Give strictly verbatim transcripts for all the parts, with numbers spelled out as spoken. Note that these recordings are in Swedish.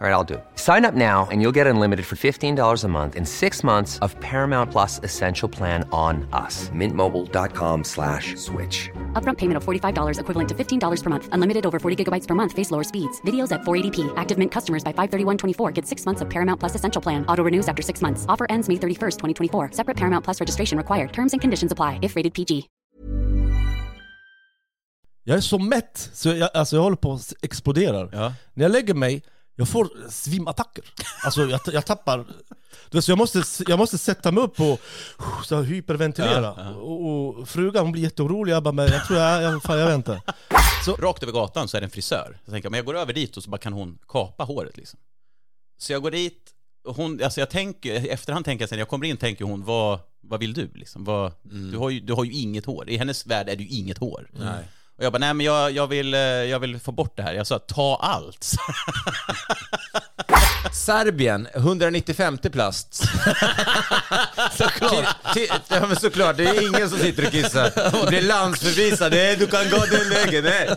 All right, I'll do it. Sign up now and you'll get unlimited for fifteen dollars a month and six months of Paramount Plus Essential Plan on us. Mint Mobile dot com slash switch. Upfront payment of forty-five dollars equivalent to fifteen dollars per month. Unlimited over forty gigabytes per month. Face lower speeds. Videos at four eighty p. Active Mint customers by five thirty-one twenty-four get six months of Paramount Plus Essential Plan. Auto renews after six months. Offer ends May thirty-first, twenty twenty-four. Separate Paramount Plus registration required. Terms and conditions apply if rated P G. Jag är så mätt, så jag, alltså jag håller på att explodera. Ja. När jag lägger mig, jag får svimattacker. Alltså jag, jag tappar. Du vet, så jag måste jag måste sätta mig upp och så hyperventilera. Ja, ja. Och, och frugan, hon blir jätteorolig. Jag bara, men jag tror jag jag, fan, jag väntar. Så rakt över gatan så är det en frisör. Jag tänker, men jag går över dit och så bara kan hon kapa håret liksom. Så jag går dit och hon, alltså jag tänker efterhand, tänker jag sen jag kommer in, tänker hon, vad vad vill du liksom? Vad, mm. du har ju du har ju inget hår. I hennes värld är du inget hår. Mm. Nej. Och jag bara, nej men jag, jag, vill, jag vill få bort det här. Jag sa, ta allt. Serbien, etthundranittiofemte plats. Såklart. T- t- ja, men såklart, det är ingen som sitter och kissar. Du blir landsförvisad, du kan gå den vägen. Nej.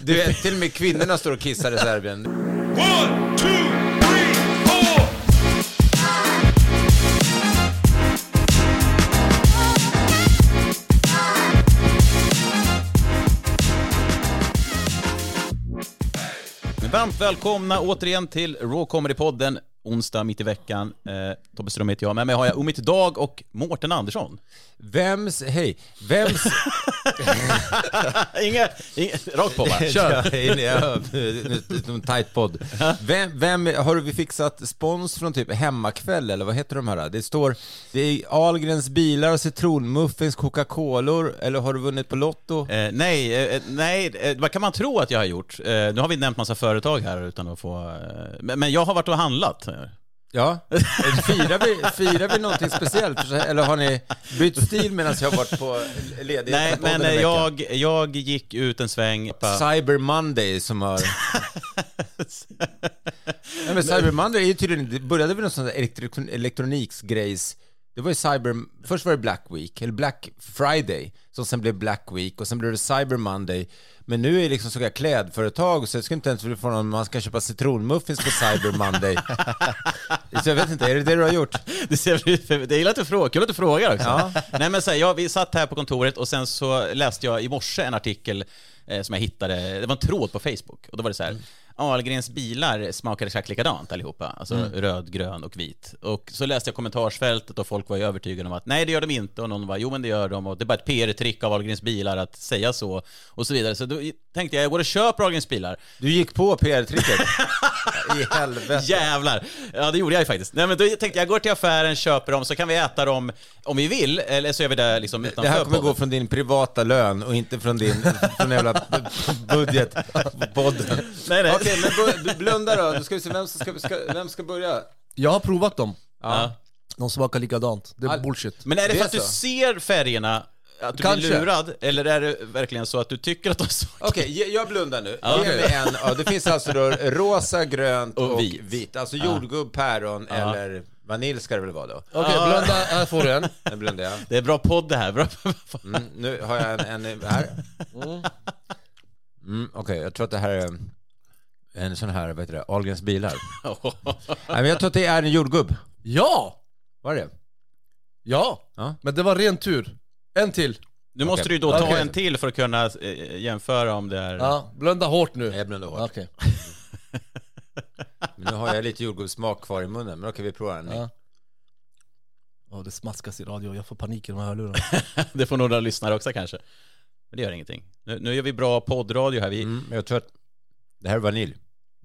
Du vet, till och med kvinnorna står och kissar i Serbien. One, two, three, four. Varmt välkomna återigen till Raw Comedy-podden, onsdag mitt i veckan. Eh, Tobbe Ström heter jag, men med har jag Umit Dag och Mårten Andersson. Vems, hej, vems... inga, inga, rakt på bara, kör. En tight podd. Vem, vem, har vi fixat spons från typ hemmakväll eller vad heter de här? Det står, det är Ahlgrens bilar, Citronmuffins, Coca-Cola, eller har du vunnit på Lotto? Eh, nej, eh, nej eh, vad kan man tro att jag har gjort? Eh, nu har vi nämnt massa företag här utan att få... Eh, men, men jag har varit och handlat. Ja, firar vi, firar vi någonting speciellt? Eller har ni bytt stil medan jag har varit på ledig? Nej, men jag, jag gick ut en sväng på Cyber Monday som har... Nej, men Cyber Monday är ju tydligen... Det började väl någon sån där elektro- elektroniksgrejs. Det var ju Cyber... Först var det Black Week, eller Black Friday, som sen blev Black Week, och sen blev det Cyber Monday. Men nu är det liksom sådana klädföretag, så jag skulle inte ens vilja få någon, man ska köpa citronmuffins på Cyber Monday. Så jag vet inte, är det det du har gjort? Det ser, det gillar inte fråga, kul att du frågar också. Ja. Nej men så här, ja, vi satt här på kontoret och sen så läste jag i morse en artikel eh, som jag hittade, det var en tråd på Facebook, och då var det så här... Mm. Ahlgrens bilar smakade exakt likadant allihopa. Alltså mm. röd, grön och vit. Och så läste jag kommentarsfältet och folk var ju övertygade om att nej, det gör de inte. Och någon var, jo men det gör de. Och det är bara ett P R-trick av Ahlgrens bilar att säga så. Och så vidare. Så då tänkte jag, jag går och köper Ahlgrens bilar. Du gick på P R-tricket? I helvete. Jävlar. Ja, det gjorde jag ju faktiskt. Nej, men då tänkte jag, jag går till affären, köper dem. Så kan vi äta dem om vi vill. Eller så är vi där liksom utanför. Det här kommer podden gå från din privata lön och inte från din från jävla budget. Podden. Nej, nej. Okej, men blunda då. Då ska vi se vem som ska, ska, vem ska börja. Jag har provat dem. Ja. De smakar likadant. Det är All... bullshit. Men är det, det för att så? Du ser färgerna att du Kanske. Blir lurad, eller är det verkligen så att du tycker att de smakar? Okej, okay, jag blundar nu. Ja. Ge mig en. Ja, det finns alltså då rosa, grönt och, och vit. vit. Alltså jordgubb, päron ja. Eller vanilj ska det väl vara då. Okej, okay, blunda. Här får du en. Den blundar jag. Det är bra podd det här. Bra. Mm, nu har jag en, en här. Mm. Mm, Okej, okay, jag tror att det här är... En sån här, vad heter det, Ahlgrens bilar. Nej, men jag tror att det är en jordgubb. Ja! Var det? Ja, ja. Men det var ren tur. En till. Nu okay. måste du ju då ta okay. en till för att kunna jämföra om det är... Ja, blunda hårt nu. Jag blundar hårt. Okej. Okay. Men nu har jag lite jordgubbsmak kvar i munnen, men då kan vi prova den. Ja. Oh, det smaskas i radio, jag får panik i de här hörlurarna. Det får några lyssnare också kanske. Men det gör ingenting. Nu, nu gör vi bra poddradio här. Vi... Mm, jag tror att... Det här är vanilj.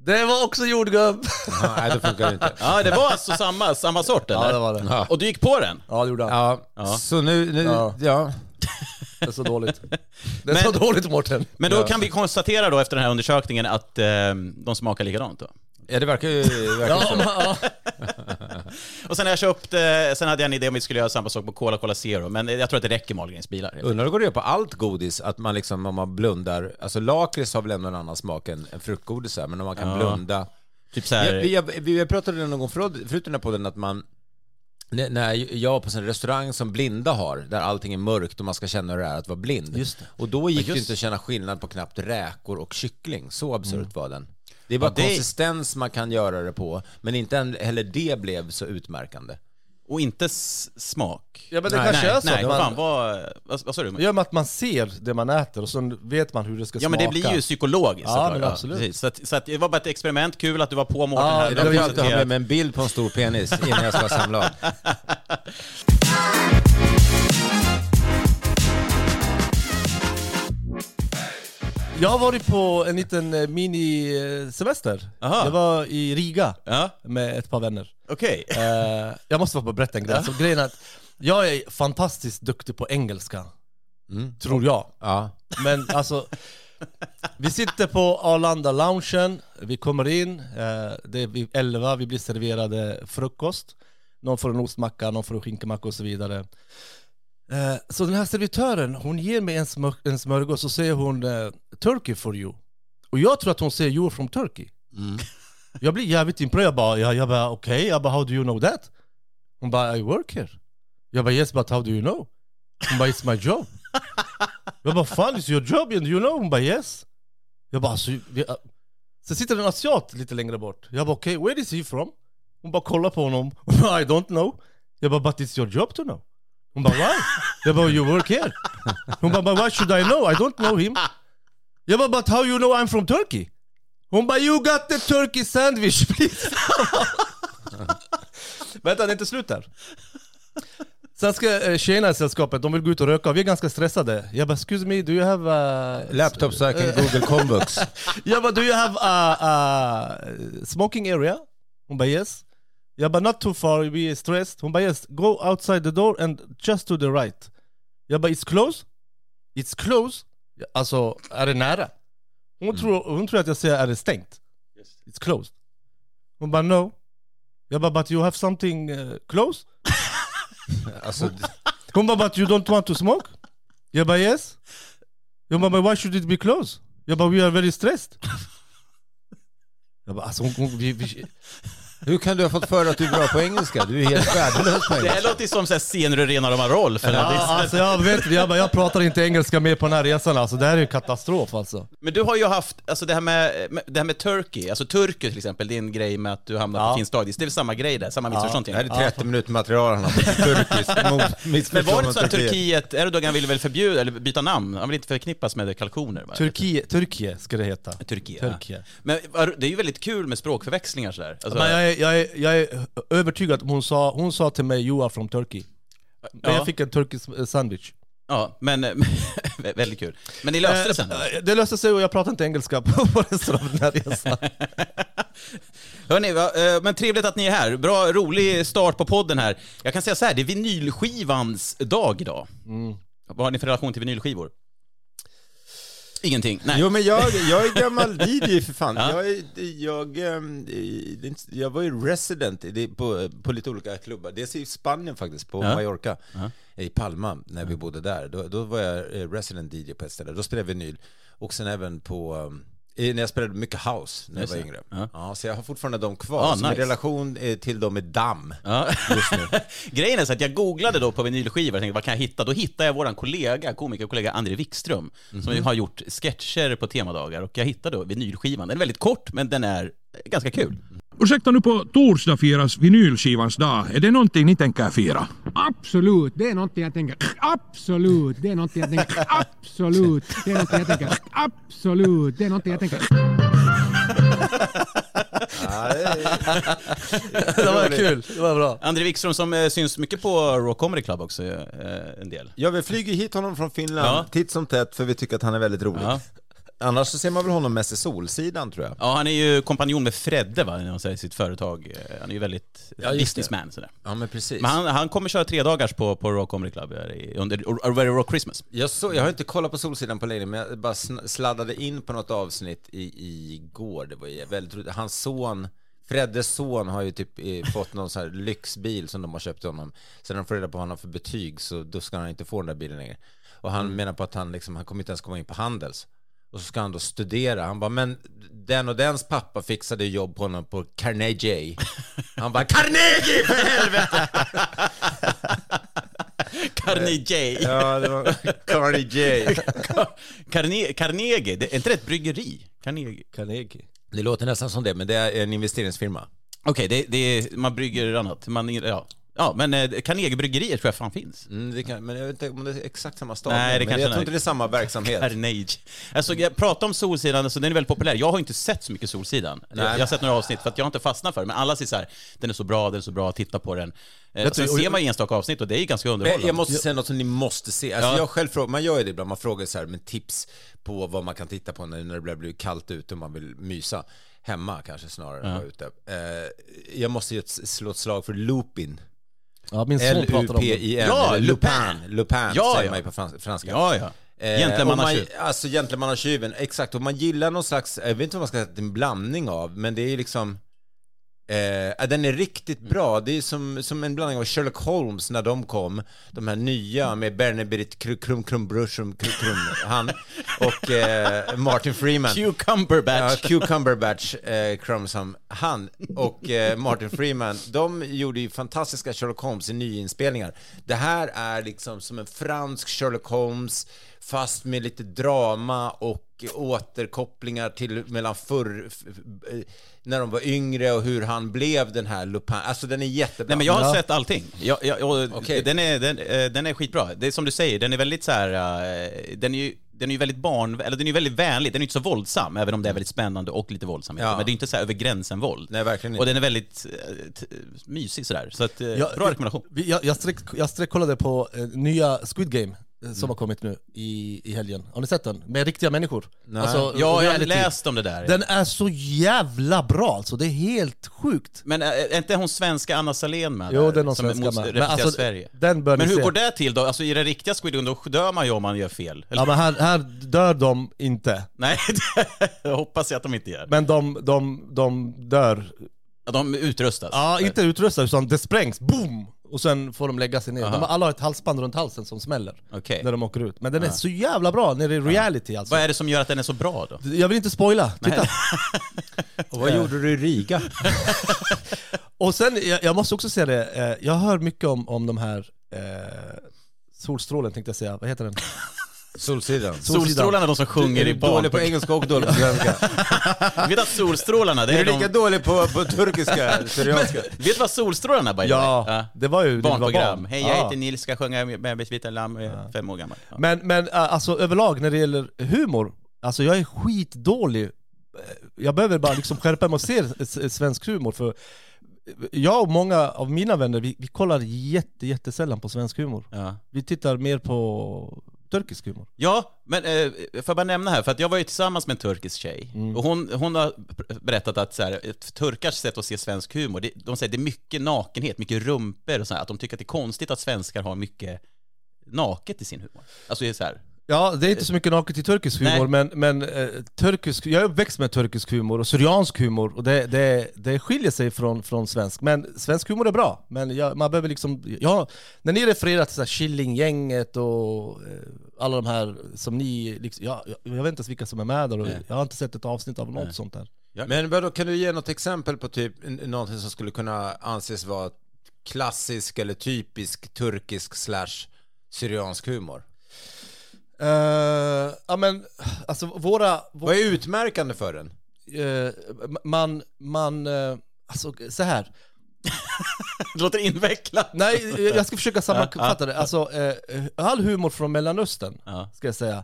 Det var också jordgubb. Ja, nej, det funkar inte. Ja, det var alltså samma, samma sort, eller? Ja, det var det. Ja. Och du gick på den? Ja, det gjorde han. Ja, ja. Så nu... nu ja. ja. Det är så dåligt. Det är men, så dåligt, Mårten. Men då kan vi konstatera då efter den här undersökningen att eh, de smakar likadant då. Ja, det verkar ju verkar ja, ja. Och sen har jag köpt sen hade jag en idé om vi skulle göra samma sak på Coca-Cola Zero, men jag tror att det räcker med Ahlgrens bilar. Undrar hur går det på allt godis att man liksom om man blundar, alltså lakrits har väl ändå en annan smak än, än fruktgodis här, men om man kan ja. blunda typ så här. Vi vi pratade någon gång förut förutom på den att man när jag på en restaurang som blinda har där allting är mörkt och man ska känna hur det är att vara blind. Just det. Och då gick just... det inte att känna skillnad på knappt räkor och kyckling. Så absurt mm. var den. Det är bara ja, det... konsistens man kan göra det på, men inte heller det blev så utmärkande. Och inte s- smak. Ja, men det nej, kanske nej, är så nej, man, fan, vad, vad, vad sa du? Ja, men att man ser det man äter och så vet man hur det ska ja, smaka. Ja, men det blir ju psykologiskt. Ja, men absolut. Så, att, så att det var bara ett experiment. Kul att du var på Mårten ja, här. Jag vill inte ha med mig en bild på en stor penis innan jag ska samla. Jag har varit på en liten mini-semester. Aha. Jag var i Riga ja. med ett par vänner. Okej. Okay. Eh, jag måste bara berätta en grej. Ja. Så grejen är att jag är fantastiskt duktig på engelska. Mm. Tror jag. Ja. Men alltså, vi sitter på Arlanda loungen. Vi kommer in. Eh, det är vid elva. Vi blir serverade frukost. Någon får en ostmacka, någon får en skinkemacka och så vidare. Så den här servitören, hon ger mig en, smör- en smörgås och så säger hon Turkey for you. Och jag tror att hon säger you're from Turkey. Mm. Jag blir jävligt impröd. Jag bara, jag, jag bara okej, okay. Jag bara how do you know that? Hon bara I work here. Jag bara yes but how do you know? Hon bara it's my job. Jag bara fan it's your job and you know? Hon bara yes. Jag bara så, jag... så sitter en asiat lite längre bort. Jag bara okej, okay, where is he from? Hon bara kollar på honom. I don't know. Jag bara but it's your job to know. Hon bara, why? Jag bara, you work here. Hon bara, why should I know? I don't know him. Jag bara, but how you know I'm from Turkey? Hon bara, you got the turkey sandwich, please. Vänta, det är inte slut där. Sen ska tjejerna i sällskapet, de vill gå ut och röka. Vi är ganska stressade. Jag bara, excuse me, do you have a... laptop so I can Google Combox. Jag bara, do you have a, a smoking area? Hon bara, yes. Jag bara, not too far, we are stressed. Hon bara, yes, go outside the door and just to the right. Jag bara, it's close. It's close. Alltså, är det nära? Hon, mm. tror, hon tror att jag säger, är det stängt? Yes. It's closed. Hon bara, no. Jag bara, but you have something uh, close? Alltså, hon bara, but you don't want to smoke? Jag bara, yes. Jag bara, why should it be close? Jag bara, we are very stressed. Jag bara, alltså, hon... hon vi, vi, hur kan du ha fått för att du är bra på engelska? Du är helt värdelös på engelska. Det här låter som så här scener rena de här roll. För ja, alltså, jag, vet, jag, bara, jag pratar inte engelska mer på den här resan. Alltså. Det här är ju katastrof alltså. Men du har ju haft, alltså det här med, det här med Turkey, alltså Turkey till exempel, det är en grej med att du hamnar ja. på finstadis. Det är väl samma grej där, samma missförstånd. Ja. Det här är trettio ja. minuter material han har på turkiskt. Men var det så att Turkiet, Erdogan ville väl förbjuda, eller byta namn? Han vill inte förknippas med kalkoner. Turkiet, Turkiet ska det heta. Turkiet. Turkiet. Ja. Men det är ju väldigt kul med språkförväxlingar sådär. Alltså, men jag är, jag, är, jag är övertygad att hon sa, hon sa till mig you are from Turkey. Men ja. jag fick en turkisk sandwich. Ja, men, men väldigt kul. Men det löste eh, sig då? Det löste sig och jag pratade inte engelska på resten av den här resan. Hörrni, va, men trevligt att ni är här. Bra, rolig start på podden här. Jag kan säga så här, det är vinylskivans dag idag. Mm. Vad har ni för relation till vinylskivor? Ingenting. Nej. Jo, men jag, jag är gammal D J för fan. Ja. Jag, jag, jag, jag var ju resident på, på lite olika klubbar. Dels i Spanien faktiskt, på ja. Mallorca. Ja. I Palma, när vi bodde där. Då, då var jag resident D J på ett ställe. Då spelade jag vinyl. Och sen även på... när jag spelade mycket house när jag var yngre. Ja. Ja, så jag har fortfarande dem kvar. Ah, nice. Min relation till dem är damm. Ja. Just nu. Grejen är så att jag googlade då på vinylskivor och tänkte, vad kan jag hitta? Då hittade jag våran kollega, komikerkollega André Wikström, mm-hmm. som har gjort sketcher på temadagar. Och jag hittade då vinylskivan. Den är väldigt kort, men den är ganska kul. Ursäkta nu, på torsdag firas vinylskivans dag. Är det någonting ni tänker fira? Absolut, det är någonting jag tänker. Absolut, det är någonting jag tänker. Absolut, det är någonting jag tänker. Absolut, det är någonting jag tänker. Det var kul, det var bra. André Wikström som syns mycket på Raw Comedy Club också en del. Ja, vi flyger hit honom från Finland ja. titt som tätt för vi tycker att han är väldigt rolig. Ja. Annars så ser man väl honom mest i Solsidan, tror jag. Ja, han är ju kompanjon med Fredde, va, när han säger sitt företag. Han är ju väldigt ja, businessman sådär. Ja, men precis. Men han, han kommer köra tre dagars på, på Rock Comedy Club under Very Rock Christmas. Jag, så, jag har inte kollat på Solsidan på länge, men jag bara sladdade in på något avsnitt i igår. Det var ju väldigt roligt. Hans son... Freddes son har ju typ fått någon så här lyxbil som de har köpt till honom. Sen de får reda på vad han har för betyg, så då ska han inte få den där bilen längre. Och han mm. menar på att han, liksom, han kommer inte ens komma in på Handels. Och så ska han då studera. Han bara, men den och dens pappa fixade jobb på honom på Carnegie. Han bara, Carnegie för helvete! Carnegie. Ja, det var Carnegie. Carne- Carnegie, det är inte ett bryggeri. Carnegie. Carnegie. Det låter nästan som det, men det är en investeringsfirma. Okej, okay, det, det är, man brygger annat. Man, ja. Ja, men Carnegie-bryggerier tror jag fan finns. Mm, det kan, men jag vet inte om det är exakt samma stad. Nej, det men jag tror inte det är samma verksamhet. Carnegie. Alltså, jag pratar om Solsidan, så den är väldigt populär. Jag har inte sett så mycket Solsidan. Nej. Jag har sett några avsnitt för att jag har inte fastnat för det. Men alla säger så här, den är så bra, den är så bra, titta på den. Och sen ser man enstaka avsnitt och det är ganska underhållande. Jag måste säga något som ni måste se. Alltså, ja. jag själv frågar, man gör ju det ibland, man frågar så här, men tips på vad man kan titta på när det blir kallt ut och man vill mysa. Hemma kanske snarare än ja. ute. Eh, jag måste ju slå ett slag för Lupin. Ja, min son pratar om L U P I N. Ja, Lupin. Lupin, ja, säger ja. man ju på franska. Ja, ja. Gentlemannatjuven. Eh, alltså Gentlemannatjuven, exakt. Och man gillar någon slags, jag vet inte om man ska säga en blandning av, men det är ju liksom... Eh, den är riktigt bra. Det är som, som en blandning av Sherlock Holmes när de kom. De här nya med Benedict Cumberbatch, han och eh, Martin Freeman. Cumberbatch. Ja, Cumberbatch, eh, Crumsam, han och eh, Martin Freeman. De gjorde ju fantastiska Sherlock Holmes i nyinspelningar. Det här är liksom som en fransk Sherlock Holmes, fast med lite drama och återkopplingar till mellan förr när de var yngre och hur han blev den här Lupin. Alltså den är jättebra. Nej, men jag har ja. sett allting. Jag, jag, jag, okay. den, är, den, den är skitbra. Det är som du säger, den är väldigt så här, den är ju den är ju väldigt barn, eller den är ju väldigt vänlig, den är inte så våldsam, även om det är väldigt spännande och lite våldsam. Ja. Men det är inte så här över gränsen våld. Nej, verkligen inte. Och den är väldigt t- mysig sådär. Så att, ja, bra rekommendation. Jag, jag, streck, jag streck kollade på eh, nya Squid Game. Som mm. har kommit nu i, i helgen. Har ni sett den? Med riktiga människor. Alltså, ja, jag har läst om det där. Den är så jävla bra. Alltså. Det är helt sjukt. Men är inte hon svenska Anna Salén med? Jo, där, det är någon som svenska med. Men, alltså, Sverige. Den men hur se. går det till då? Alltså, i den riktiga Squid Game, då dör man ju om man gör fel. Eller? Ja, men här, här dör de inte. Nej, jag hoppas jag att de inte gör. Men de, de, de dör. Ja, de utrustas. Ja, inte utrustas, utan det sprängs. Boom! Och sen får de lägga sig ner. De har alla ett halsband runt halsen som smäller okay. när de åker ut. Men den Aha. är så jävla bra när det är reality. Alltså. Vad är det som gör att den är så bra då? Jag vill inte spoila. Titta. Och vad gjorde du i Riga? Och sen, jag, jag måste också säga det. Jag hör mycket om, om de här eh, solstrålen, tänkte jag säga. Vad heter den? Solsidan. Solstrålarna, de som sjunger i barn. Du är dålig på engelska och dålig på svenska. Vet att solstrålarna, det är, är du de... lika dålig på, på turkiska, syrianska. Men, vet du vad solstrålarna var? Ja, ja, det var ju barnprogram. Barn. Hej, jag heter ja. Nils, ska sjunga med Vita Lamm, ja. fem år gammal. Ja. Men, men alltså överlag när det gäller humor, alltså jag är skitdålig. Jag behöver bara liksom skärpa mig och se svensk humor, för jag och många av mina vänner, vi, vi kollar jätte, jättesällan på svensk humor. Ja. Vi tittar mer på... turkisk humor. Ja, men eh, får jag bara nämna här, för att jag var ju tillsammans med en turkisk tjej mm. och hon, hon har berättat att så här, ett turkars sätt att se svensk humor, det, de säger det är mycket nakenhet, mycket rumper och så här, att de tycker att det är konstigt att svenskar har mycket naket i sin humor. Alltså det är så här. Ja, det är inte så mycket naket i turkisk humor. Nej. men, men eh, turkisk, jag är uppväxt med turkisk humor och syriansk humor, och det, det, det skiljer sig från, från svensk, men svensk humor är bra, men jag, man behöver liksom ja, när ni refererar till så här Killinggänget och eh, alla de här som ni, liksom, ja, jag, jag vet inte ens vilka som är med där, och jag har inte sett ett avsnitt av något Nej. sånt där. Ja. Men då, kan du ge något exempel på typ någonting som skulle kunna anses vara klassisk eller typisk turkisk slash syriansk humor? Uh, ja, men alltså våra, våra... Vad är utmärkande för den? Uh, man, man uh, alltså så här. Det låter invecklat. Nej, jag ska försöka sammanfatta det. Alltså, uh, all humor från Mellanöstern, uh. ska jag säga.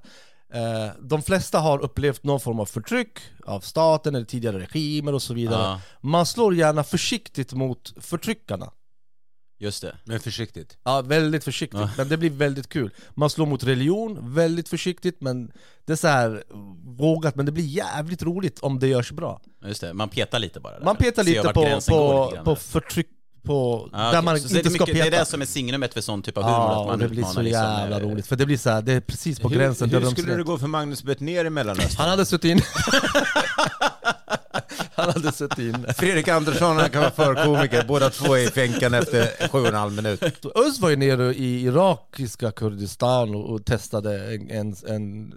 Uh, de flesta har upplevt någon form av förtryck av staten eller tidigare regimer och så vidare. Uh. Man slår gärna försiktigt mot förtryckarna. Just det. Men försiktigt. Ja, väldigt försiktigt. Ja. Men det blir väldigt kul. Man slår mot religion, väldigt försiktigt, men det är så här vågat, men det blir jävligt roligt om det görs bra. Just det, man petar lite bara där. Man petar lite på, på, på, på förtryck, på ah, där okay. Man så inte det är mycket, ska peta. Det är det som är signumet för sån typ av humor. Ja, att man det blir så liksom, jävla roligt. För det blir så här, det är precis på hur, gränsen. Hur, hur skulle det gå för Magnus Bettner i Mellanöstern? Han hade suttit in... Han hade sett in Fredrik Andersson, han kan vara för komiker. Båda två är i fänkan efter sju och en halv minut. Özz var ju nere i irakiska Kurdistan och, och testade en, en, en,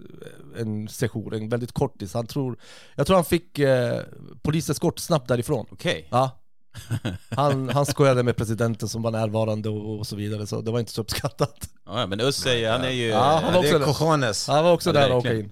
en session, en väldigt kortis. Han tror, jag tror han fick eh, poliseskort snabbt därifrån. Okej. Okay. Ja. Han, han skojade med presidenten som var närvarande och, och så vidare, så det var inte så uppskattat. Ja, men Özz säger, han är ju... Ja, han var också, det är han var också ja, det där och åkte in.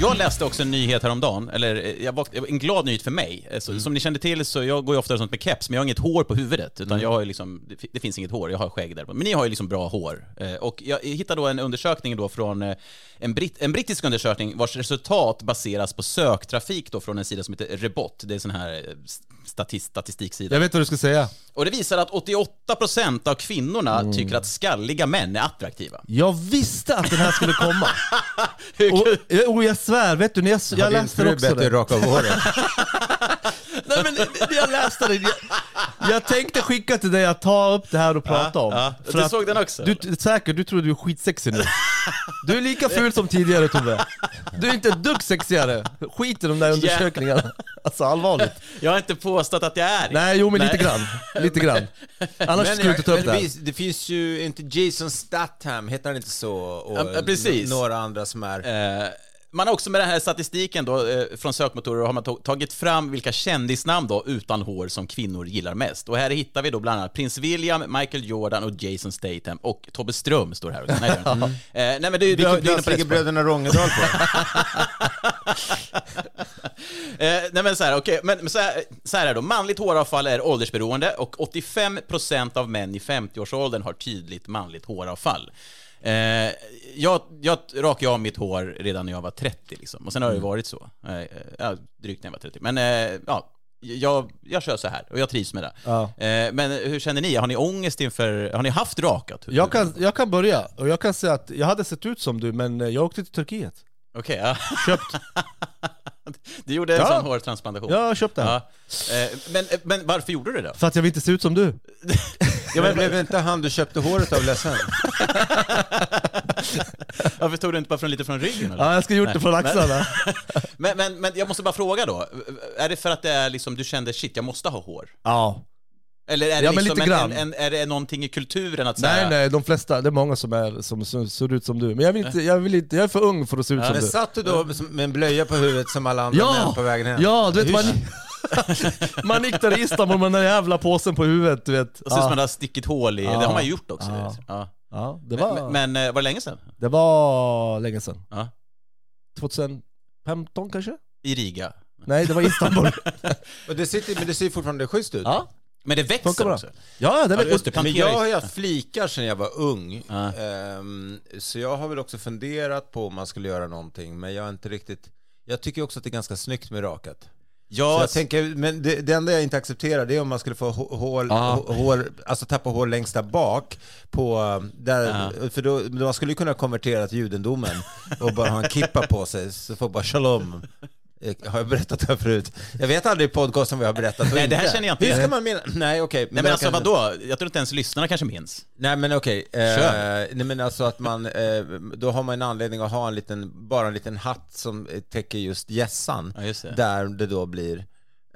Jag läste också en nyhet häromdagen, eller jag vakt, en glad nyhet för mig. Alltså, mm. Som ni kände till så jag går ju ofta sånt med keps, men jag har inget hår på huvudet. Utan mm. jag har ju liksom, det, det finns inget hår, jag har skägg där. Men ni har ju liksom bra hår. Eh, och jag hittade då en undersökning då från eh, en, britt, en brittisk undersökning vars resultat baseras på söktrafik då från en sida som heter Rebot. Det är sån här statist, statistiksida. Jag vet vad du ska säga. Och det visar att åttioåtta procent av kvinnorna mm. tycker att skalliga män är attraktiva. Jag visste att den här skulle komma. Hur kul? Och, och jag svär, vet du, när jag, jag läste det också. Det är raka håret. Nej, men jag läste det. Jag, jag tänkte skicka till dig att ta upp det här och prata ja, om. Ja. För du att, såg den också? Du, säkert, du tror du är skitsexig nu. Du är lika ful som tidigare, Tobbe. Du är inte ett dugg sexigare. Skit i de där undersökningarna. Alltså allvarligt. Jag har inte påstått att jag är. Nej, jo, men Nej. lite grann. Lite grann. Annars men, skulle jag inte ta upp det här. Det finns ju inte Jason Statham, heter han inte så? Och ja, precis. Några andra som är... Eh. Man har också med den här statistiken då, eh, från sökmotorer har man to- tagit fram vilka kändisnamn då, utan hår som kvinnor gillar mest. Och här hittar vi då bland annat Prins William, Michael Jordan och Jason Statham. Och Tobbe Ström står här. Nej, mm. eh, nej men det är ju... Vilken plats ligger bröderna Rångedal på? eh, nej men så här, okej. Okay, men, men så, här, så här är då. Manligt håravfall är åldersberoende och åttiofem procent av män i femtioårsåldern har tydligt manligt håravfall. Eh, jag, jag rakade av mitt hår redan när jag var trettio liksom. Och sen har det ju varit så eh, drygt när jag var trettio. Men eh, ja, jag, jag kör så här och jag trivs med det ja. eh, Men hur känner ni? Har ni ångest inför, har ni haft rakat? Jag kan, jag kan börja. Och jag kan säga att jag hade sett ut som du, men jag åkte till Turkiet. Okej, okay, ja. Köpt. Du gjorde en ja. sån hårtransplantation. Ja, jag köpte den ja. eh, men, men varför gjorde du det då? För att jag vill inte se ut som du. Ja, men blev inte han du köpte håret av ledsen? Varför tog du inte bara från, lite från ryggen? Eller? Ja, jag ska gjort Nej. det från axlarna. Men, men, men jag måste bara fråga då. Är det för att det är liksom, du kände shit, jag måste ha hår? Ja. Eller är det, ja, liksom en, en, en, är det någonting i kulturen att säga? Nej, nej, de flesta, det är många som, är, som, som ser ut som du. Men jag vill inte, jag vill inte, jag är för ung för att se ut ja, som men du. Men satt du då med en blöja på huvudet som alla andra ja. män på vägen hem? Ja, du vet man... Man niktar i Istanbul med den jävla påsen på huvudet, du vet. Och så ja. som man har stickit hål i. Ja. Det har man gjort också. Ja. Ja. Ja, det var... Men, men var det länge sedan? Det var länge sedan. Ja. tjugohundrafemton kanske? I Riga. Nej, det var Istanbul. Men det sitter, men det ser fortfarande schysst ut. Ja. Men det växer också. Ja, det växer. Ja, men jag har ju haft flikar sedan jag var ung. Ja. Um, så jag har väl också funderat på om man skulle göra någonting. Men jag är inte riktigt... Jag tycker också att det är ganska snyggt med rakat. Ja, jag tänker, men det, det enda jag inte accepterar det är om man skulle få hål, hål, alltså tappa hål längst där bak på där, för då man skulle kunna konvertera till judendomen och bara ha en kippa på sig så får bara shalom. Har jag berättat det här förut? Jag vet aldrig i podcasten vad jag har berättat. Nej, det här känner jag inte. Hur ska man minna? Nej, okej. Okay. Nej, men alltså kan... vadå? Jag tror inte ens lyssnarna kanske minns. Nej, men okej. Okay. Eh, nej, men alltså att man... Eh, då har man en anledning att ha en liten... Bara en liten hatt som täcker just gässan. Ja, just det. Där det då blir...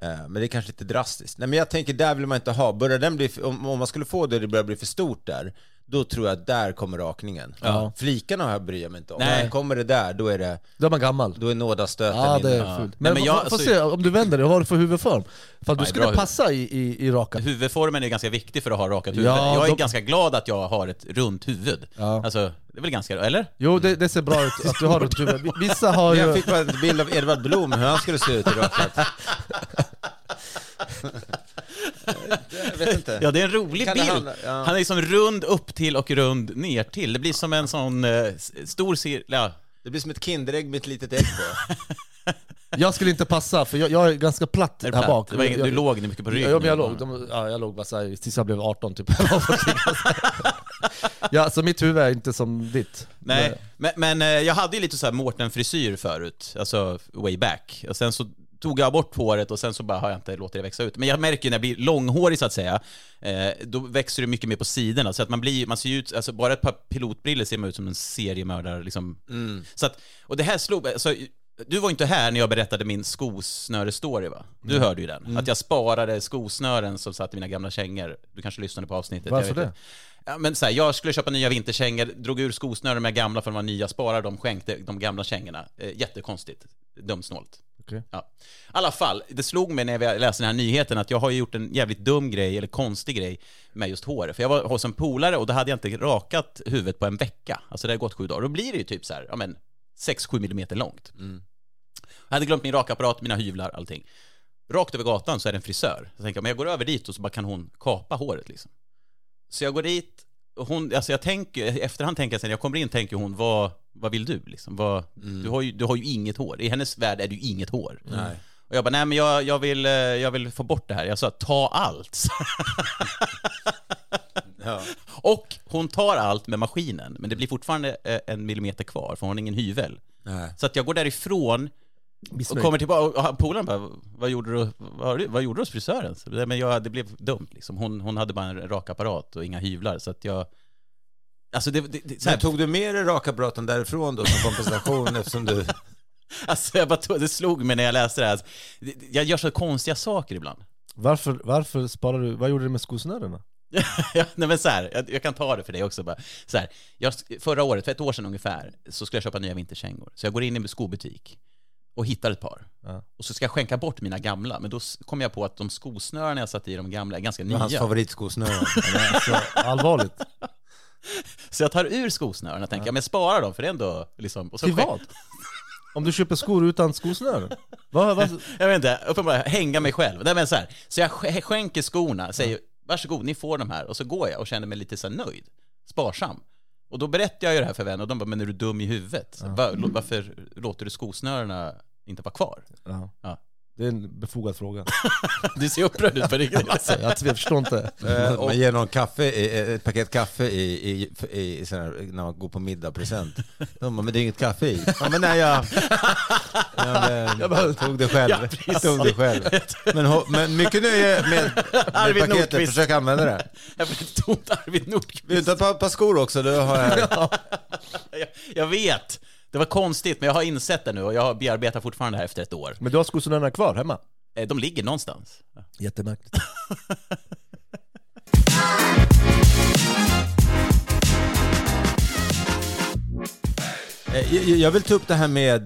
Men det är kanske lite drastiskt. Nej, men jag tänker, där vill man inte ha. Börjar den bli, om, om man skulle få det, det börjar bli för stort där. Då tror jag att där kommer rakningen. Ja. Flikarna har jag bryr mig inte om. Nej. Kommer det där, då är det... Då är man gammal. Då är nådastöten. Ja, det är fult. Men, men jag, får, får se, om du vänder det, vad har du för huvudform? För att du skulle passa i, i, i rakat. Huvudformen är ganska viktig för att ha rakat huvud. Ja, jag är då... ganska glad att jag har ett runt huvud. Ja. Alltså... Det är väl ganska, eller? Jo, det, det ser bra ut att du har ett huvud. Vissa har ju... Jag fick bara en bild av Edvard Blom, hur han skulle se ut i rakat. Jag vet inte. Ja, det är en rolig kan bild. Han, ja. han är liksom rund upp till och rund ner till. Det blir som en sån eh, stor cirkel. Ja. Det blir som ett kinderägg med ett litet ägg på. Jag skulle inte passa, för jag, jag är ganska platt är här platt? bak. Du, jag, du låg mycket på ryggen. Ja, men jag låg, de, ja, jag låg bara så här, tills jag blev arton typ. Ja, så mitt huvud är inte som ditt. Nej, men, men jag hade ju lite så här Mårten frisyr förut, alltså way back. Och sen så tog jag bort håret och sen så bara har jag inte låtit det växa ut. Men jag märker ju när jag blir långhårig så att säga, då växer det mycket mer på sidorna. Så att man blir, man ser ut, alltså bara ett par pilotbriller ser man ut som en seriemördare liksom. Mm. Så att, och det här slog, alltså, du var inte här när jag berättade min skosnöre-story, va? Du hörde ju den. Mm. Att jag sparade skosnören som satt i mina gamla kängor. Du kanske lyssnade på avsnittet. Varför det? Ja, men så här, jag skulle köpa nya vinterkängor, drog ur skosnören med gamla för de var nya, sparade de, skänkte de gamla kängorna. Eh, jättekonstigt. Dumsnålt. Okay. Ja. I alla fall, det slog mig när jag läste den här nyheten att jag har gjort en jävligt dum grej eller konstig grej med just håret. För jag var hos en polare och då hade jag inte rakat huvudet på en vecka. Alltså det har gått sju dagar. Då blir det ju typ så här, ja men... sex till sju millimeter långt. Mm. Jag hade glömt min rakapparat, mina hyvlar, allting. Rakt över gatan så är det en frisör. Jag tänker, men jag går över dit och så bara kan hon kapa håret liksom. Så jag går dit och hon, alltså jag tänker, efterhand tänker jag sen, jag kommer in tänker hon, vad, vad vill du liksom? Vad, mm. du, har ju, du har ju inget hår. I hennes värld är du inget hår. Mm. Nej. Och jag bara, nej men jag, jag, vill, jag vill få bort det här. Jag sa, ta allt. Ja. Och hon tar allt med maskinen, men det blir fortfarande en millimeter kvar för hon har ingen hyvel. Nej. Så att jag går därifrån och kommer tillbaka och polaren bara, vad gjorde du vad, vad gjorde du hos frisören? Så det, men jag, det blev dumt liksom. Hon, hon hade bara en rakapparat och inga hyvlar så att jag alltså det, det, det så här, tog du med dig rakapparaten därifrån då som kompensation eftersom du alltså jag bara tog, det slog mig när jag läste det här. Jag gör så konstiga saker ibland. Varför varför sparar du? Vad gjorde du med skosnörena? Ja, nej men så här, jag, jag kan ta det för dig också bara. Så här, jag, förra året, för ett år sedan ungefär, så skulle jag köpa nya vinterkängor. Så jag går in i en skobutik och hittar ett par. Ja. Och så ska jag skänka bort mina gamla. Men då kom jag på att de skosnörerna jag satt i de gamla är ganska nya. Hans favoritskosnören. Allvarligt. Så jag tar ur skosnörerna och tänker, ja. men spara dem för det ändå liksom. Och så till vad? Om du köper skor utan skosnören? Vad, vad? Jag vet inte, jag får bara hänga mig själv. Nej, men så här, så jag skänker skorna, säger ja. varsågod, ni får de här. Och så går jag och känner mig lite så nöjd, sparsam. Och då berättar jag ju det här för vänner och de bara, men är du dum i huvudet? Ja. Var, varför låter du skosnörerna inte vara kvar? Ja. Ja. Det är en befogad fråga. Du ser upprörd ut för det. Alltså, jag förstår inte. Men, och, man ger någon kaffe, ett paket kaffe i, i, i, i här, när man går på middag present. De bara, men det är inget kaffe i. Ja, men nej, jag, jag, jag bara, tog det själv. Jag tog det själv. Men, men mycket nöje med, med paketet. Försök använda det. Jag blev tomt Arvid Nordqvist. Vill du ta ett par skor också? Du har jag. Ja. jag, jag vet. Det var konstigt, men jag har insett det nu och jag bearbetar fortfarande här efter ett år. Men du har skosnörena kvar hemma? De ligger någonstans. Jättemärkligt. Jag vill ta upp det här med,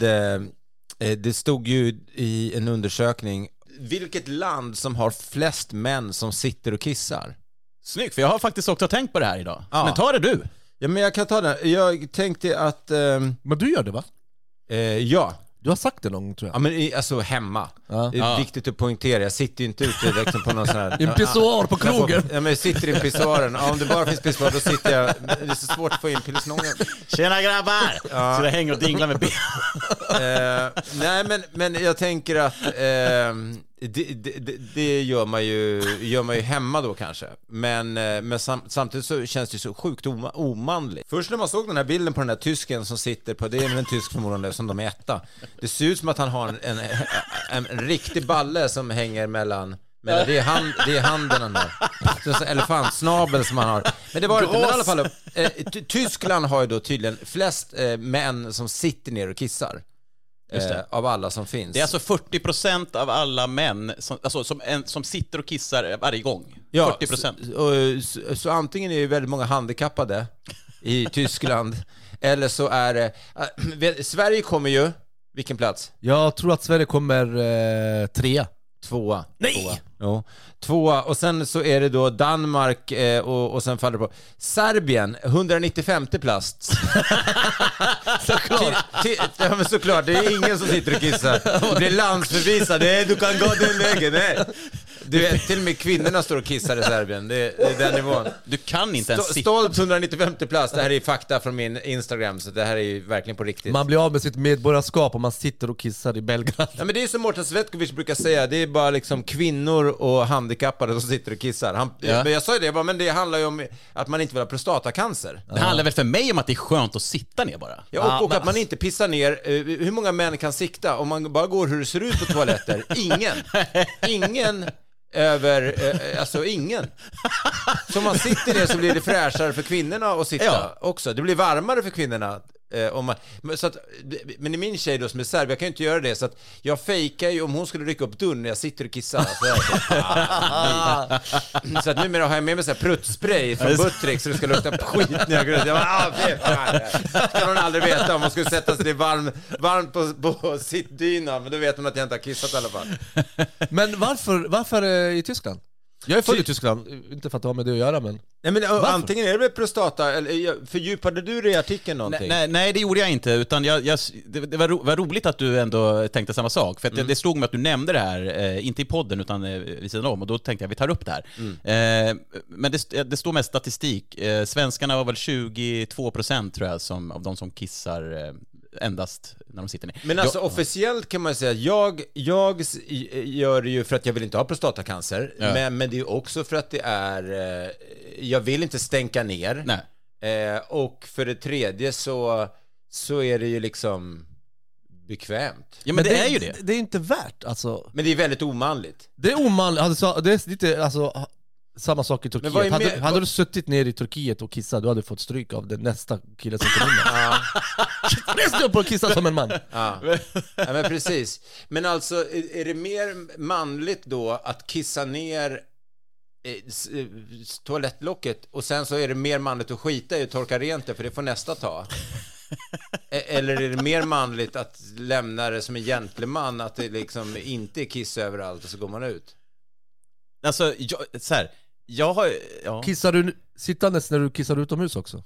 det stod ju i en undersökning, vilket land som har flest män som sitter och kissar? Snyggt, för jag har faktiskt också tänkt på det här idag. Ja. Men ta det du. Ja, men jag kan ta den. Jag tänkte att... Eh, men du gör det, va? Eh, ja. Du har sagt det någon, tror jag. Ja, men i, alltså hemma. Ja. Det är ja. viktigt att poängtera. Jag sitter ju inte ute liksom, på någon sån här... I en pissoar på krogen. Ja, men jag sitter i en pissoaren. Ja, om det bara finns pissoar, då sitter jag... Det är så svårt att få in pilsnången. Tjena, grabbar! Ja. Så det hänger och dinglar med ben. eh, nej, men, men jag tänker att... Eh, Det, det, det gör man ju gör man ju hemma då kanske, men, men sam, samtidigt så känns det så sjukt oma, omanligt. Först när man såg den här bilden på den här tysken som sitter på, det är en tysk förmodligen som de äta. Det ser ut som att han har en, en, en, en riktig balle som hänger mellan, mellan det, är hand, det är handen han har. Så en elefantsnabel som han har. Men det var inte, men i alla fall, eh, t- Tyskland har ju då tydligen flest eh, män som sitter ner och kissar. Eh, av alla som finns. Det är alltså fyrtio procent av alla män som, alltså, som, en, som sitter och kissar varje gång. Ja, fyrtio procent. Så, och, så, så antingen är ju väldigt många handikappade i Tyskland eller så är det äh, Sverige kommer ju vilken plats? Jag tror att Sverige kommer eh, trea. Tvåa. Nej! Tvåa. Jo. Tvåa. Och sen så är det då Danmark eh, och, och sen faller det på Serbien, etthundranittiofemte plats. Såklart. T- t- ja, men såklart, det är ingen som sitter och kissar. Det är landsförvisad. Nej, du kan gå den vägen. Nej. Du vet, till och med kvinnorna står och kissar i Serbien. Det är, det är den nivån. Du kan inte ens Sto- sitta. Stolt etthundranittiofemte plats. Det här är fakta från min Instagram, så det här är ju verkligen på riktigt. Man blir av med sitt medborgarskap om man sitter och kissar i Belgrad. Ja, men det är som Mårten Svetkovic brukar säga. Det är bara liksom kvinnor och handikappade som sitter och kissar. Han, ja. Jag sa ju det, jag bara, men det handlar ju om att man inte vill ha prostatacancer. Det handlar väl för mig om att det är skönt att sitta ner bara. Ja, och, ah, och att man inte pissar ner. Hur många män kan sikta om man bara går hur det ser ut på toaletter? Ingen. Ingen. Över, eh, alltså ingen. Så man sitter ner så blir det fräschare för kvinnorna att sitta ja. också. Det blir varmare för kvinnorna eh, om man, så att, men i min tjej då som är serb, jag kan ju inte göra det, så att jag fejkar ju om hon skulle rycka upp dörren när jag sitter och kissar. Så, ah, så att numera har jag med mig så här pruttspray från Buttrick så det ska lukta skit när jag går ut. Jag bara, ah, det ska hon aldrig veta om hon skulle sätta sig varm, varmt på, på sitt dyna, men då vet hon att jag inte har kissat i alla fall. Men varför, varför i Tyskland? Jag är född i Tyskland, inte för att det har med det att göra, men... Nej, men varför? Antingen är det prostata, eller fördjupade du det i artikeln någonting? Nej, nej, nej, det gjorde jag inte, utan jag, jag, det, det var, ro, var roligt att du ändå tänkte samma sak, för att mm. det, det slog mig att du nämnde det här, eh, inte i podden utan eh, vid sidan om, och då tänkte jag vi tar upp det här. Mm. Eh, men det, det står mest statistik, eh, svenskarna var väl tjugotvå procent tror jag som, av de som kissar... Eh, endast när de sitter ner. Men alltså jag, officiellt kan man säga att jag, jag gör det ju för att jag vill inte ha prostatacancer, ja. men, men det är ju också för att det är, jag vill inte stänka ner. Nej. Eh, och för det tredje så, så är det ju liksom bekvämt. Ja, men, men det, det är ju det. Det är inte värt alltså. Men det är väldigt omanligt. Det är omanligt, alltså, det är lite alltså samma sak i Turkiet. Med, hade, hade du suttit ner i Turkiet och kissat, du hade fått stryk av det nästa kille som kom in. Ja. Rest upp och kissa som en man. Ja. Ja, men precis. Men alltså, är det mer manligt då att kissa ner toalettlocket och sen så är det mer manligt att skita i och torka rent det, för det får nästa ta? Eller är det mer manligt att lämna det som en gentleman, att det liksom inte är kiss överallt och så går man ut? Alltså, jag, så här, jag har... Ja. Kissar du sittandes när du kissar utomhus också?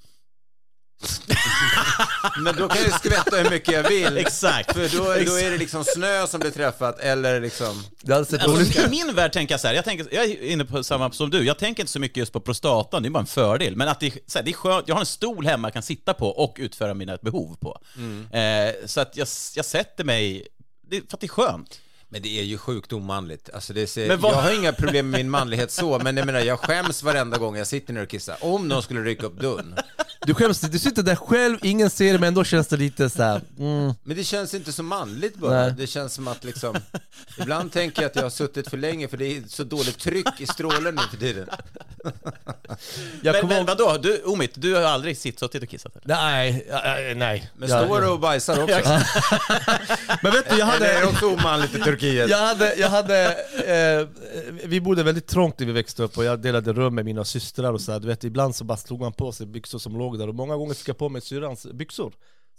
Men då kan jag skvätta hur mycket jag vill. Exakt. För då, Exakt. då är det liksom snö som blir träffat, eller liksom... Det alltså, I min värld tänker jag så här, jag, tänker, jag är inne på samma som du, jag tänker inte så mycket just på prostatan, det är bara en fördel. Men att det, så här, det är skönt, jag har en stol hemma jag kan sitta på och utföra mina behov på. Mm. Eh, så att jag, jag sätter mig, det, för att det är skönt. Men det är ju sjukt omanligt. Alltså det ser, vad... Jag har inga problem med min manlighet så, men jag menar, jag skäms varenda gång jag sitter ner och kissar. Om någon skulle rycka upp dörren. Du skäms, du sitter där själv, ingen ser det, men ändå känns det lite så här. Mm. Men det känns inte så manligt bara. Nej. Det känns som att liksom, ibland tänker jag att jag har suttit för länge, för det är så dåligt tryck i strålen nu för tiden. Jag men, men om... vadå? Du, Umit, du har aldrig suttit och kissat? Eller? Nej, äh, nej. Men jag, står du och bajsar också? Men vet du, jag hade... Det är också omanligt i Turkiet. Jag hade, jag hade eh, vi bodde väldigt trångt när vi växte upp, och jag delade rum med mina systrar och så här. Du vet, ibland så bara slog man på sig byxor som låg där, och många gånger fick jag på mig syrans byxor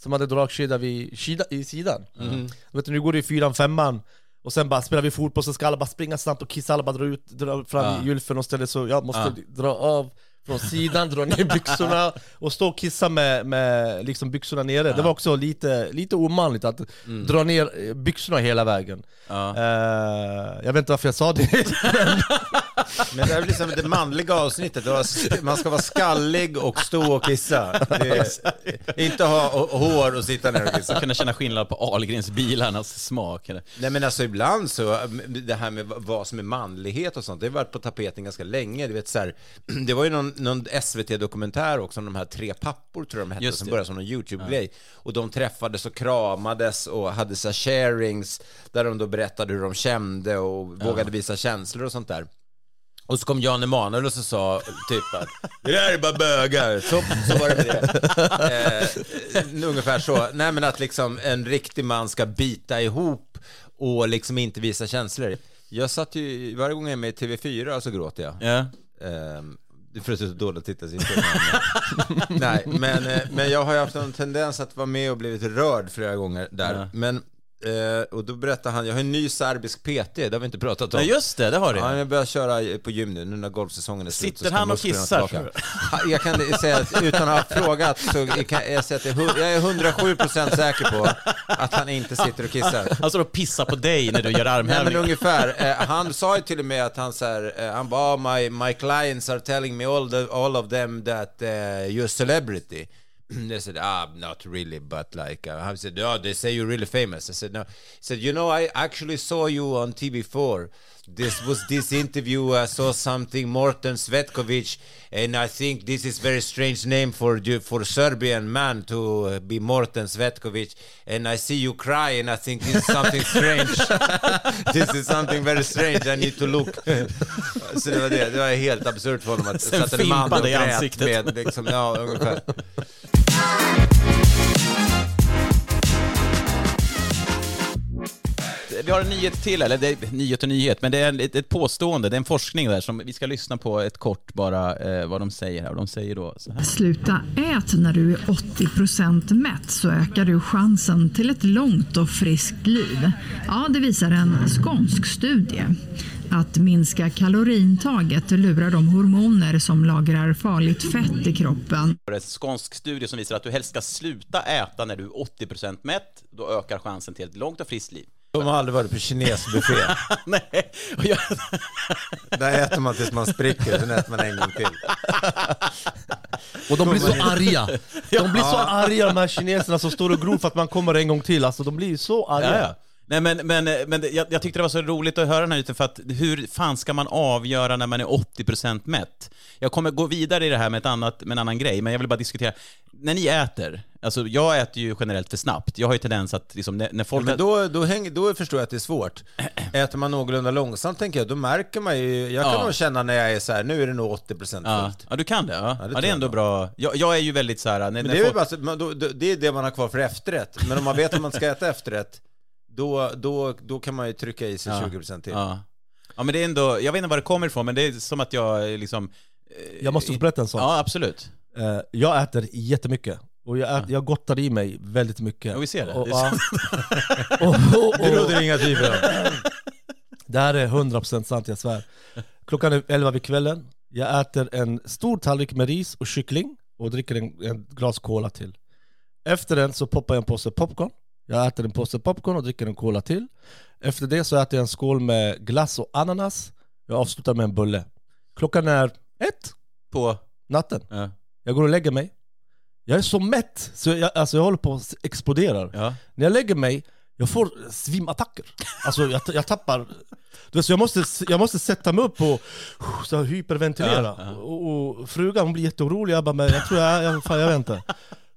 som hade dragkedja vid kida, i sidan. Mm. Vet du, nu går det i fyran, femman och sen bara spelar vi fotboll, så ska alla bara springa snabbt och kissa, alla bara drar ut, drar fram ja. julfen och ställer, så jag måste ja. dra av från sidan, dra ner byxorna och stå och kissa med, med liksom byxorna nere. Ja. Det var också lite, lite omanligt att mm. dra ner byxorna hela vägen. Ja. Uh, jag vet inte varför jag sa det. Men det är liksom det manliga avsnittet. Det var, man ska vara skallig och stå och kissa. Är, inte ha hår och sitta ner och kissa. Kunna känna skillnad på Ahlgrens bilarnas smak. Eller? Nej, men alltså ibland så, det här med vad som är manlighet och sånt, det har varit på tapeten ganska länge. Du vet, så här, det var ju någon, någon S V T-dokumentär också om de här tre pappor, tror jag de hette, som började som en YouTube-grej. Ja. Och de träffades och kramades och hade så här sharings där de då berättade hur de kände och ja. vågade visa känslor och sånt där. Och så kom Jan Emanuel och så sa typ att det där är bara bögar. Så, så var det med det. Eh, ungefär så. Nej, men att liksom en riktig man ska bita ihop och liksom inte visa känslor. Jag satt ju, varje gång jag är med i T V fyra så gråter jag. Ja. Yeah. Eh, för att det är så dåligt att titta sig. Nej, men, men jag har ju haft en tendens att vara med och blivit rörd flera gånger där. Ja. Men... Uh, och då berättar han, jag har en ny serbisk P T, det har vi inte pratat om. Nej, just det, det har det. Han har börjat köra på gym nu, nu när golfsäsongen är slut. Sitter han och kissar? Jag. jag kan säga att utan att ha frågat så kan jag säga att jag är hundra sju procent säker på att han inte sitter och kissar. Han står och pissar på dig när du gör armhävningar. Nej, men ungefär. Uh, han sa ju till och med att han så här, uh, han bara, oh, my, my clients are telling me all, the, all of them that uh, you're a celebrity. They said, ah, not really, but like uh, I said, no, they say you're really famous. I said, no. He said, you know, I actually saw you on T V four. This was this interview. I saw something, Morten Svetkovic, and I think this is very strange name for for Serbian man to be Morten Svetkovic. And I see you cry, and I think this is something strange. This is something very strange. I need to look. Så det var det. Det var helt absurt för honom att sätta en man och grät i ansiktet med, liksom, ja, ungefär. Vi har en nyhet till, eller det är nyhet och nyhet, men det är ett, ett påstående, det är en forskning där som vi ska lyssna på ett kort bara eh, vad de säger här. De säger då så här. Sluta ät när du är åttio procent mätt så ökar du chansen till ett långt och friskt liv. Ja, det visar en skånsk studie. Att minska kalorintaget lurar de hormoner som lagrar farligt fett i kroppen. Det är en skånsk studie som visar att du helst ska sluta äta när du är åttio procent mätt. Då ökar chansen till ett långt och friskt liv. De har aldrig varit på kinesbuffé. Nej. Och jag... Där äter man tills man spricker, sen äter man en gång till. Och de blir så arga. De blir så arga, de här kineserna som står och gror för att man kommer en gång till. Alltså, de blir så arga. Ja. Nej, men, men, men jag, jag tyckte det var så roligt att höra den här ute, för att hur fan ska man avgöra när man är åttio procent mätt? Jag kommer gå vidare i det här med, ett annat, med en annan grej, men jag vill bara diskutera. När ni äter, alltså jag äter ju generellt för snabbt. Jag har ju tendens att liksom, när, när folk... Ja, men då, då, hänger, då förstår jag att det är svårt. Äter man någorlunda långsamt, tänker jag, då märker man ju... Jag kan ja. nog känna när jag är så här, nu är det nog åttio procent fullt. Ja, ja, du kan det. Ja, ja, det, ja, det är ändå bra. Jag, jag är ju väldigt så här... När, men det, när folk... är bara, då, då, det är det man har kvar för efterrätt. Men om man vet att man ska äta efterrätt, Då, då, då kan man ju trycka i sig ja, tjugo procent till. Ja. Ja, men det är ändå, jag vet inte var det kommer ifrån, men det är som att jag liksom... Eh, jag måste berätta en sak. Ja, absolut. Eh, jag äter jättemycket. Och jag, äter, jag gottar i mig väldigt mycket. Och vi ser det. Och, det är och, och, och, det råder inga tvivel. Det här är hundra procent sant, jag svär. Klockan är elva vid kvällen. Jag äter en stor tallrik med ris och kyckling och dricker en, en glas cola till. Efter den så poppar jag en påse popcorn. Jag äter en påse popcorn och dricker en cola till. Efter det så äter jag en skål med glass och ananas. Jag avslutar med en bulle. Klockan är ett på natten. Ja. Jag går och lägger mig. Jag är så mätt så jag, alltså jag håller på att explodera. Ja. När jag lägger mig, jag får svimattacker. Alltså jag, jag tappar... Du vet, så jag, måste, jag måste sätta mig upp och så hyperventilera. Ja, ja. Och, och frugan, hon blir jätteorolig. Jag bara, men jag tror jag... jag, fan, jag väntar.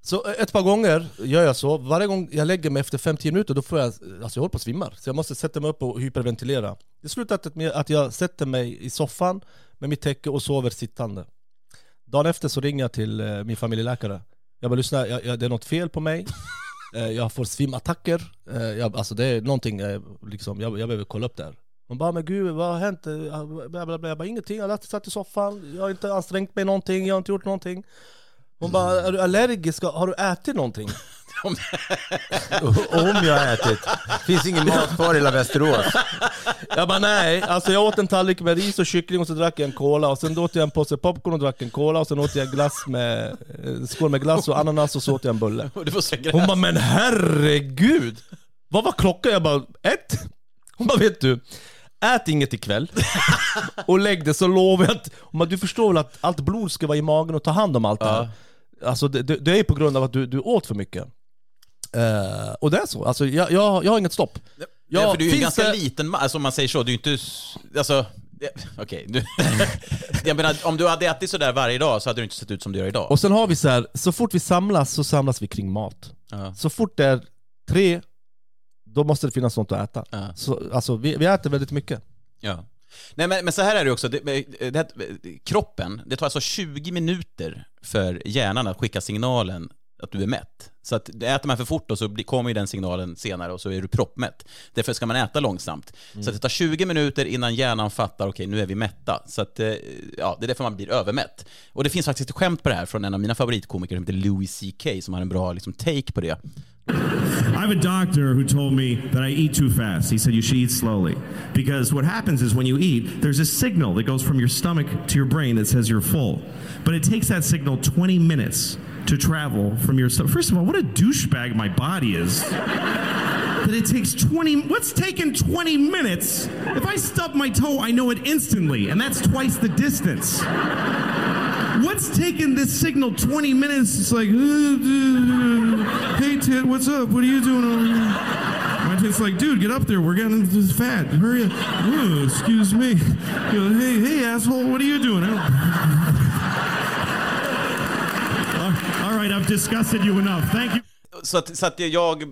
Så ett par gånger gör jag så. Varje gång jag lägger mig efter fem till tio minuter, då får jag, alltså jag håller på att svimma. Så jag måste sätta mig upp och hyperventilera. Det slutar med att jag sätter mig i soffan med mitt täcke och sover sittande. Dagen efter så ringer jag till min familjeläkare. Jag bara, lyssna, jag, jag, det är något fel på mig. Jag får svimattacker. Jag, alltså det är någonting, liksom, jag, jag behöver kolla upp det här. Hon bara, men gud, vad har hänt? Jag bara, ingenting. Jag har satt i soffan. Jag har inte ansträngt mig någonting. Jag har inte gjort någonting. Hon bara, är du allergisk? Har du ätit någonting? om det. Om jag har ätit. Finns ingen mat kvar i hela Västerås. Jag bara nej. Alltså jag åt en tallrik med ris och kyckling och så drack jag en cola. Och sen åt jag en påse popcorn och drack en cola. Och sen åt jag glass med, skål med glass och ananas och så åt jag en bulle. Hon bara men herregud. Vad var klockan? Jag bara ett. Hon bara vet du. Ät inget ikväll och lägg det så lovar jag att man, du förstår väl att allt blod ska vara i magen och ta hand om allt det här. Ja. Alltså det, det är ju på grund av att du, du åt för mycket. Uh, och det är så. Alltså jag, jag, jag har inget stopp. Jag, ja, för du är ju ganska det... liten, alltså om man säger så, du är inte alltså okej. Okay. Jag menar, om du hade ätit så där varje dag så hade du inte sett ut som du gör idag. Och sen har vi så här, så fort vi samlas så samlas vi kring mat. Ja. Så fort det är tre då måste det finnas något att äta. Ja. Så, alltså, vi, vi äter väldigt mycket. Ja. Nej, men, men så här är det också. Det, det, det, kroppen, det tar alltså tjugo minuter för hjärnan att skicka signalen att du är mätt. Så att äter man för fort och så blir, kommer ju den signalen senare och så är du proppmätt. Därför ska man äta långsamt. Mm. Så att det tar tjugo minuter innan hjärnan fattar okej, okay, nu är vi mätta. Så att, ja, det är därför man blir övermätt. Och det finns faktiskt ett skämt på det här från en av mina favoritkomiker som heter Louis C K som har en bra liksom, take på det. I have a doctor who told me that I eat too fast. He said you should eat slowly because what happens is when you eat, there's a signal that goes from your stomach to your brain that says you're full. But it takes that signal twenty minutes to travel from your stomach. First of all, what a douchebag my body is. That it takes twenty. What's taking twenty minutes? If I stub my toe, I know it instantly, and that's twice the distance. What's taking this signal twenty minutes? It's like, hey, Ted, what's up? What are you doing over here? It's like, dude, get up there. We're getting fat. Hurry up. Ooh, excuse me. Hey, hey, asshole, what are you doing? All right, I've disgusted you enough. Thank you. Så att, så att jag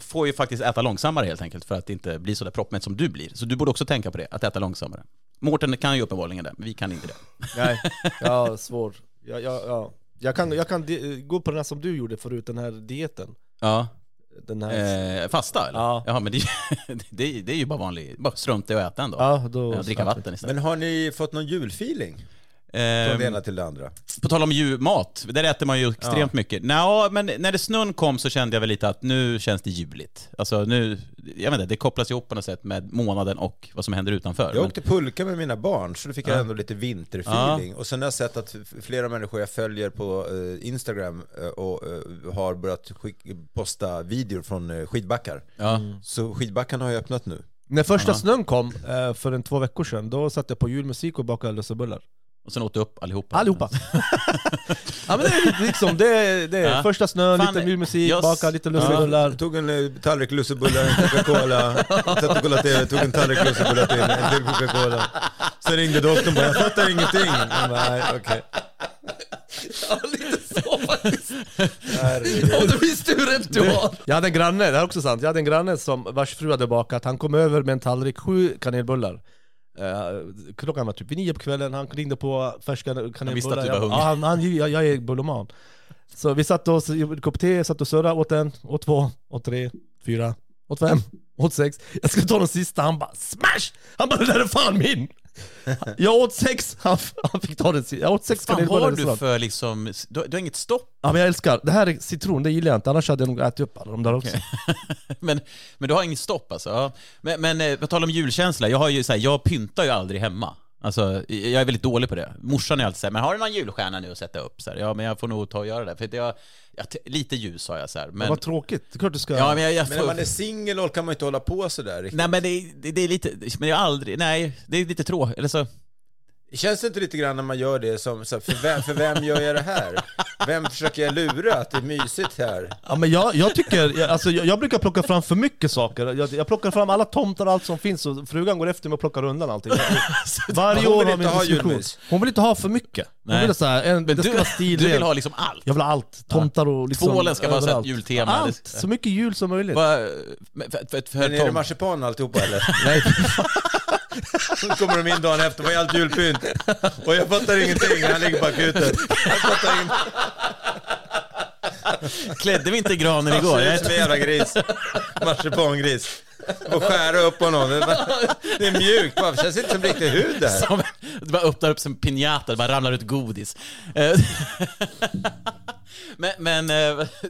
får ju faktiskt äta långsammare helt enkelt för att inte bli så där proppmätt som du blir. Så du borde också tänka på det, att äta långsammare. Mårten kan ju uppenbarligen det, men vi kan inte det. Nej, ja, svår. Jag, jag, ja. jag kan, jag kan di- gå på den här som du gjorde förut, den här dieten. Ja. Den här... Eh, fasta eller? Ja. Jaha, men det, det, det är ju bara vanligt. Bara strunta och äta ändå. Ja, då... Jag dricker vatten istället. Men har ni fått någon julfeeling? Från det ena till det andra. På tal om ju mat, där äter man ju extremt ja. mycket. Nå, men när det snön kom så kände jag väl lite att nu känns det juligt. Alltså nu, jag vet inte, det kopplas ihop på något sätt med månaden och vad som händer utanför. Jag åkte pulka med mina barn så då fick jag ja. ändå lite vinterfeeling. Ja. Och sen har jag sett att flera människor jag följer på Instagram och har börjat skick- posta videor från skidbackar. Ja. Mm. Så skidbackarna har jag öppnat nu. När första ja. snön kom för en två veckor sedan, då satt jag på julmusik och bakade lösebullar. Och sen åt du upp allihopa. Allihopa. Ja, men det är liksom, det är, det är ja. första snön, fan, lite julmusik, yes. baka lite lussebullar. Ja. Tog en tallrik lussebullar, en Coca-Cola. Satt och kollade till, tog en tallrik lussebullar till, en till Coca-Cola. Sen ringde doktorn bara, jag fattar ingenting. Nej, okej. Okay. Ja, lite så faktiskt. Ja, du visste hur rätt du har. Jag hade en granne, det här är också sant. Jag hade en granne som vars fru hade bakat. Han kom över med en tallrik, sju kanelbullar. Uh, klockan var typ nio på kvällen. Han ringde på färska kanelbullar. Jag, ja, han, han, jag, jag är bulloman. Så vi satt oss i kopp te, satt och surrade åt en, åt två, åt tre, fyra, åt fem, åt sex. Jag skulle ta den sista, han bara smash. Han bara, det där är fan min. Jag åt sex, han, han fick ta den sista. Jag åt sex kanelbullar. Vad har du för liksom, du, du har inget stopp. Ja, men jag älskar, det här är citron, det gillar jag inte. Annars hade jag nog ätit upp alla de där också. men, men du har inget stopp alltså. Ja. Men, men på tal om julkänsla, jag, har ju, så här, jag pyntar ju aldrig hemma. Alltså, jag är väldigt dålig på det. Morsan är alltid så här, men har du någon julstjärna nu att sätta upp? Så här, ja, men jag får nog ta och göra det. För jag, jag, lite ljus har jag så här. Men... Ja, vad tråkigt. Det är klart du ska... Ja, men, jag, jag... men när man är singel kan man inte hålla på så där. Riktigt. Nej, men det, det, det är lite... Men jag aldrig... Nej, det är lite tråkigt. Eller så... Känns det inte lite grann när man gör det som så här, för, vem, för vem gör jag det här? Vem försöker jag lura att det är mysigt här? Ja, men jag, jag tycker jag, alltså, jag, jag brukar plocka fram för mycket saker. Jag, jag plockar fram alla tomtar och allt som finns och frugan går efter mig och plockar undan allting. Varje år har min diskussion. Hon vill inte ha för mycket. Hon Nej. vill så här, en, det du, ska vara stil. Du vill ha liksom allt. Jag vill ha allt. Tomtar och liksom tvålen ska vara så jultema. Allt. Så mycket jul som möjligt. Bara, för, för, för, för men är tom. det marsipan alltihopa eller? Nej. Så kommer de in dagen efter, vad är allt julpynt? Och jag fattar ingenting, han ligger bak ute. Jag fattar ingenting. Klädde vi inte granen igår? Absolut, jag är inte jävla gris. Marsipongris. Och skära upp honom. Det är mjukt, bara. Det känns inte som riktig hud där. Som, det bara öppnar upp som pinjata, det bara ramlar ut godis. Men, men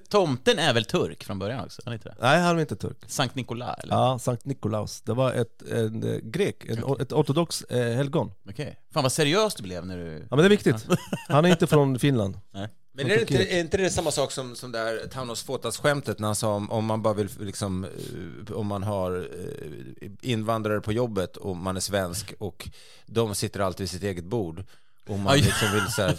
tomten är väl turk från början också? Han är inte det. Nej, han är inte turk. Sankt Nikolaus? Eller? Ja, Sankt Nikolaus. Det var ett en, en, grek, en, okay. ett ortodox eh, helgon. Okej. Okay. Fan vad seriöst det blev när du... Ja, men det är viktigt. Han är inte från Finland. Nej. Men är det inte, är inte det samma sak som, som där Thanos Fotas-skämtet när han sa om, om man bara vill liksom, om man har invandrare på jobbet och man är svensk och de sitter alltid vid sitt eget bord och man liksom vill så här,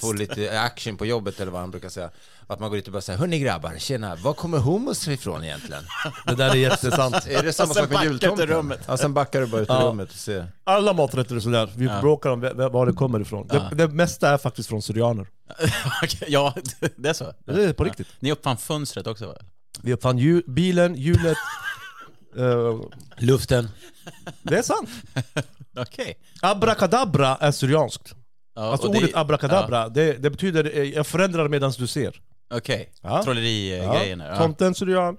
få lite action på jobbet eller vad han brukar säga, att man går dit och bara säger, hörni grabbar, tjena, var kommer hummus ifrån egentligen? Det där är jättesant. Är det samma sak med jultomten? Ja, sen backar du bara ut i rummet och ser. Alla maträtter är sådär, vi ja. bråkar om var det kommer ifrån. Ja. Det, det mesta är faktiskt från syrianer. Ja, det är så. Det är på riktigt. Ja. Ni uppfann fönstret också, va? Vi uppfann ju- bilen, hjulet, uh, luften. Det är sant. Okej. Okay. Abrakadabra är syrianskt. Ja, alltså ordet det, abrakadabra, ja. det, det betyder jag förändrar medan du ser. Okej, okay. ja. Trolleri-grejen. Ja. Tomten syrian,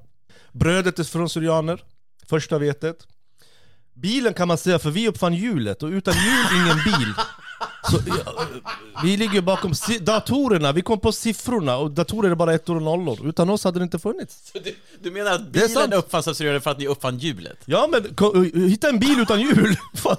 brödet är från syrianer, första vetet. Bilen kan man säga, för vi uppfann hjulet och utan hjul ingen bil. Så, ja, vi ligger bakom si- datorerna, vi kom på siffrorna och datorer är bara ettor och nollor. Utan oss hade det inte funnits. Så du, du menar att bilen uppfanns av syrianer för att ni uppfann hjulet? Ja, men k- hitta en bil utan hjul, fan.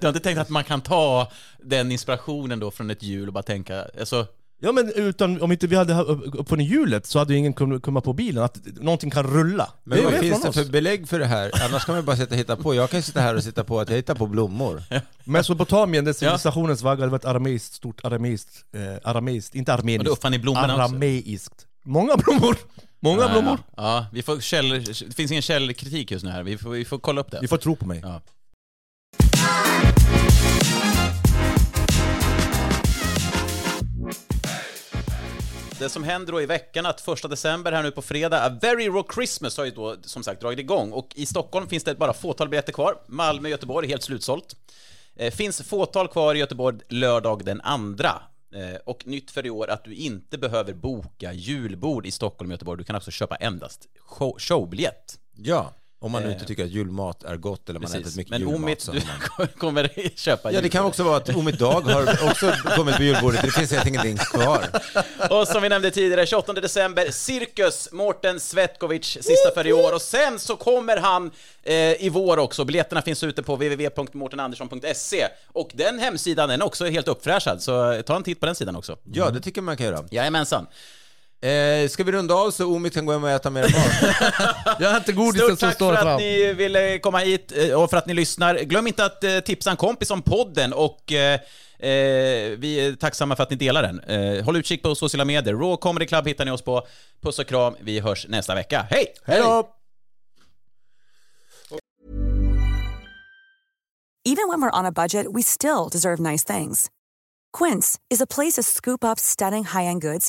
Du har inte tänkt att man kan ta den inspirationen då från ett hjul och bara tänka alltså... Ja, men utan, om inte vi hade uppfunnit hjulet så hade ju ingen kunnat komma på bilen att någonting kan rulla. Men det vad finns det för belägg för det här? Annars kan man bara sitta och hitta på. Jag kan sitta här och sitta på att jag hittar på blommor. Mesopotamien, det är civilisationens vagga. Det var ett arameiskt, stort arameiskt, eh, arameiskt, inte armeniskt. Och då fann ni blommorna också. Arameiskt. Många blommor. Många ja, blommor. Ja, ja. Vi får käll, det finns ingen källkritik just nu här. Vi får, vi får kolla upp det. Vi får tro på mig. Ja. Det som händer då i veckan att första december här nu på fredag, A Very Raw Christmas har ju då som sagt dragit igång. Och i Stockholm finns det bara fåtal biljetter kvar. Malmö och Göteborg är helt slutsålt. Eh, finns fåtal kvar i Göteborg lördag den andra. Eh, och nytt för i år att du inte behöver boka julbord i Stockholm och Göteborg. Du kan också köpa endast show- showbiljett. Ja. Om man nu inte tycker att julmat är gott eller precis. Man ätit mycket men julmat. Men Umit, så man... du kommer köpa julbord. Ja, det kan också vara att Umit Dag har också kommit på julbordet. Det finns helt ingenting kvar. Och som vi nämnde tidigare, tjugoåttonde december, Cirkus, Mårten Svetkovic, sista för i år. Och sen så kommer han eh, i vår också. Biljetterna finns ute på w w w punkt mårten andersson punkt s e. Och den hemsidan är också helt uppfräschad. Så ta en titt på den sidan också. Mm. Ja, det tycker man kan göra. Jajamensan. Eh, ska vi runda av så Umit kan gå hem och äta mer mat. Jag har inte godis. Stort tack för att ni ville komma hit och för att ni lyssnar. Glöm inte att tipsa en kompis om podden och eh, vi är tacksamma för att ni delar den. Eh, håll utkik på sociala medier. Raw Comedy Club hittar ni oss på. Puss och kram, vi hörs nästa vecka. Hej! Hej då! Even when we're on a budget, we still deserve nice things. Quince is a place to scoop up stunning high-end goods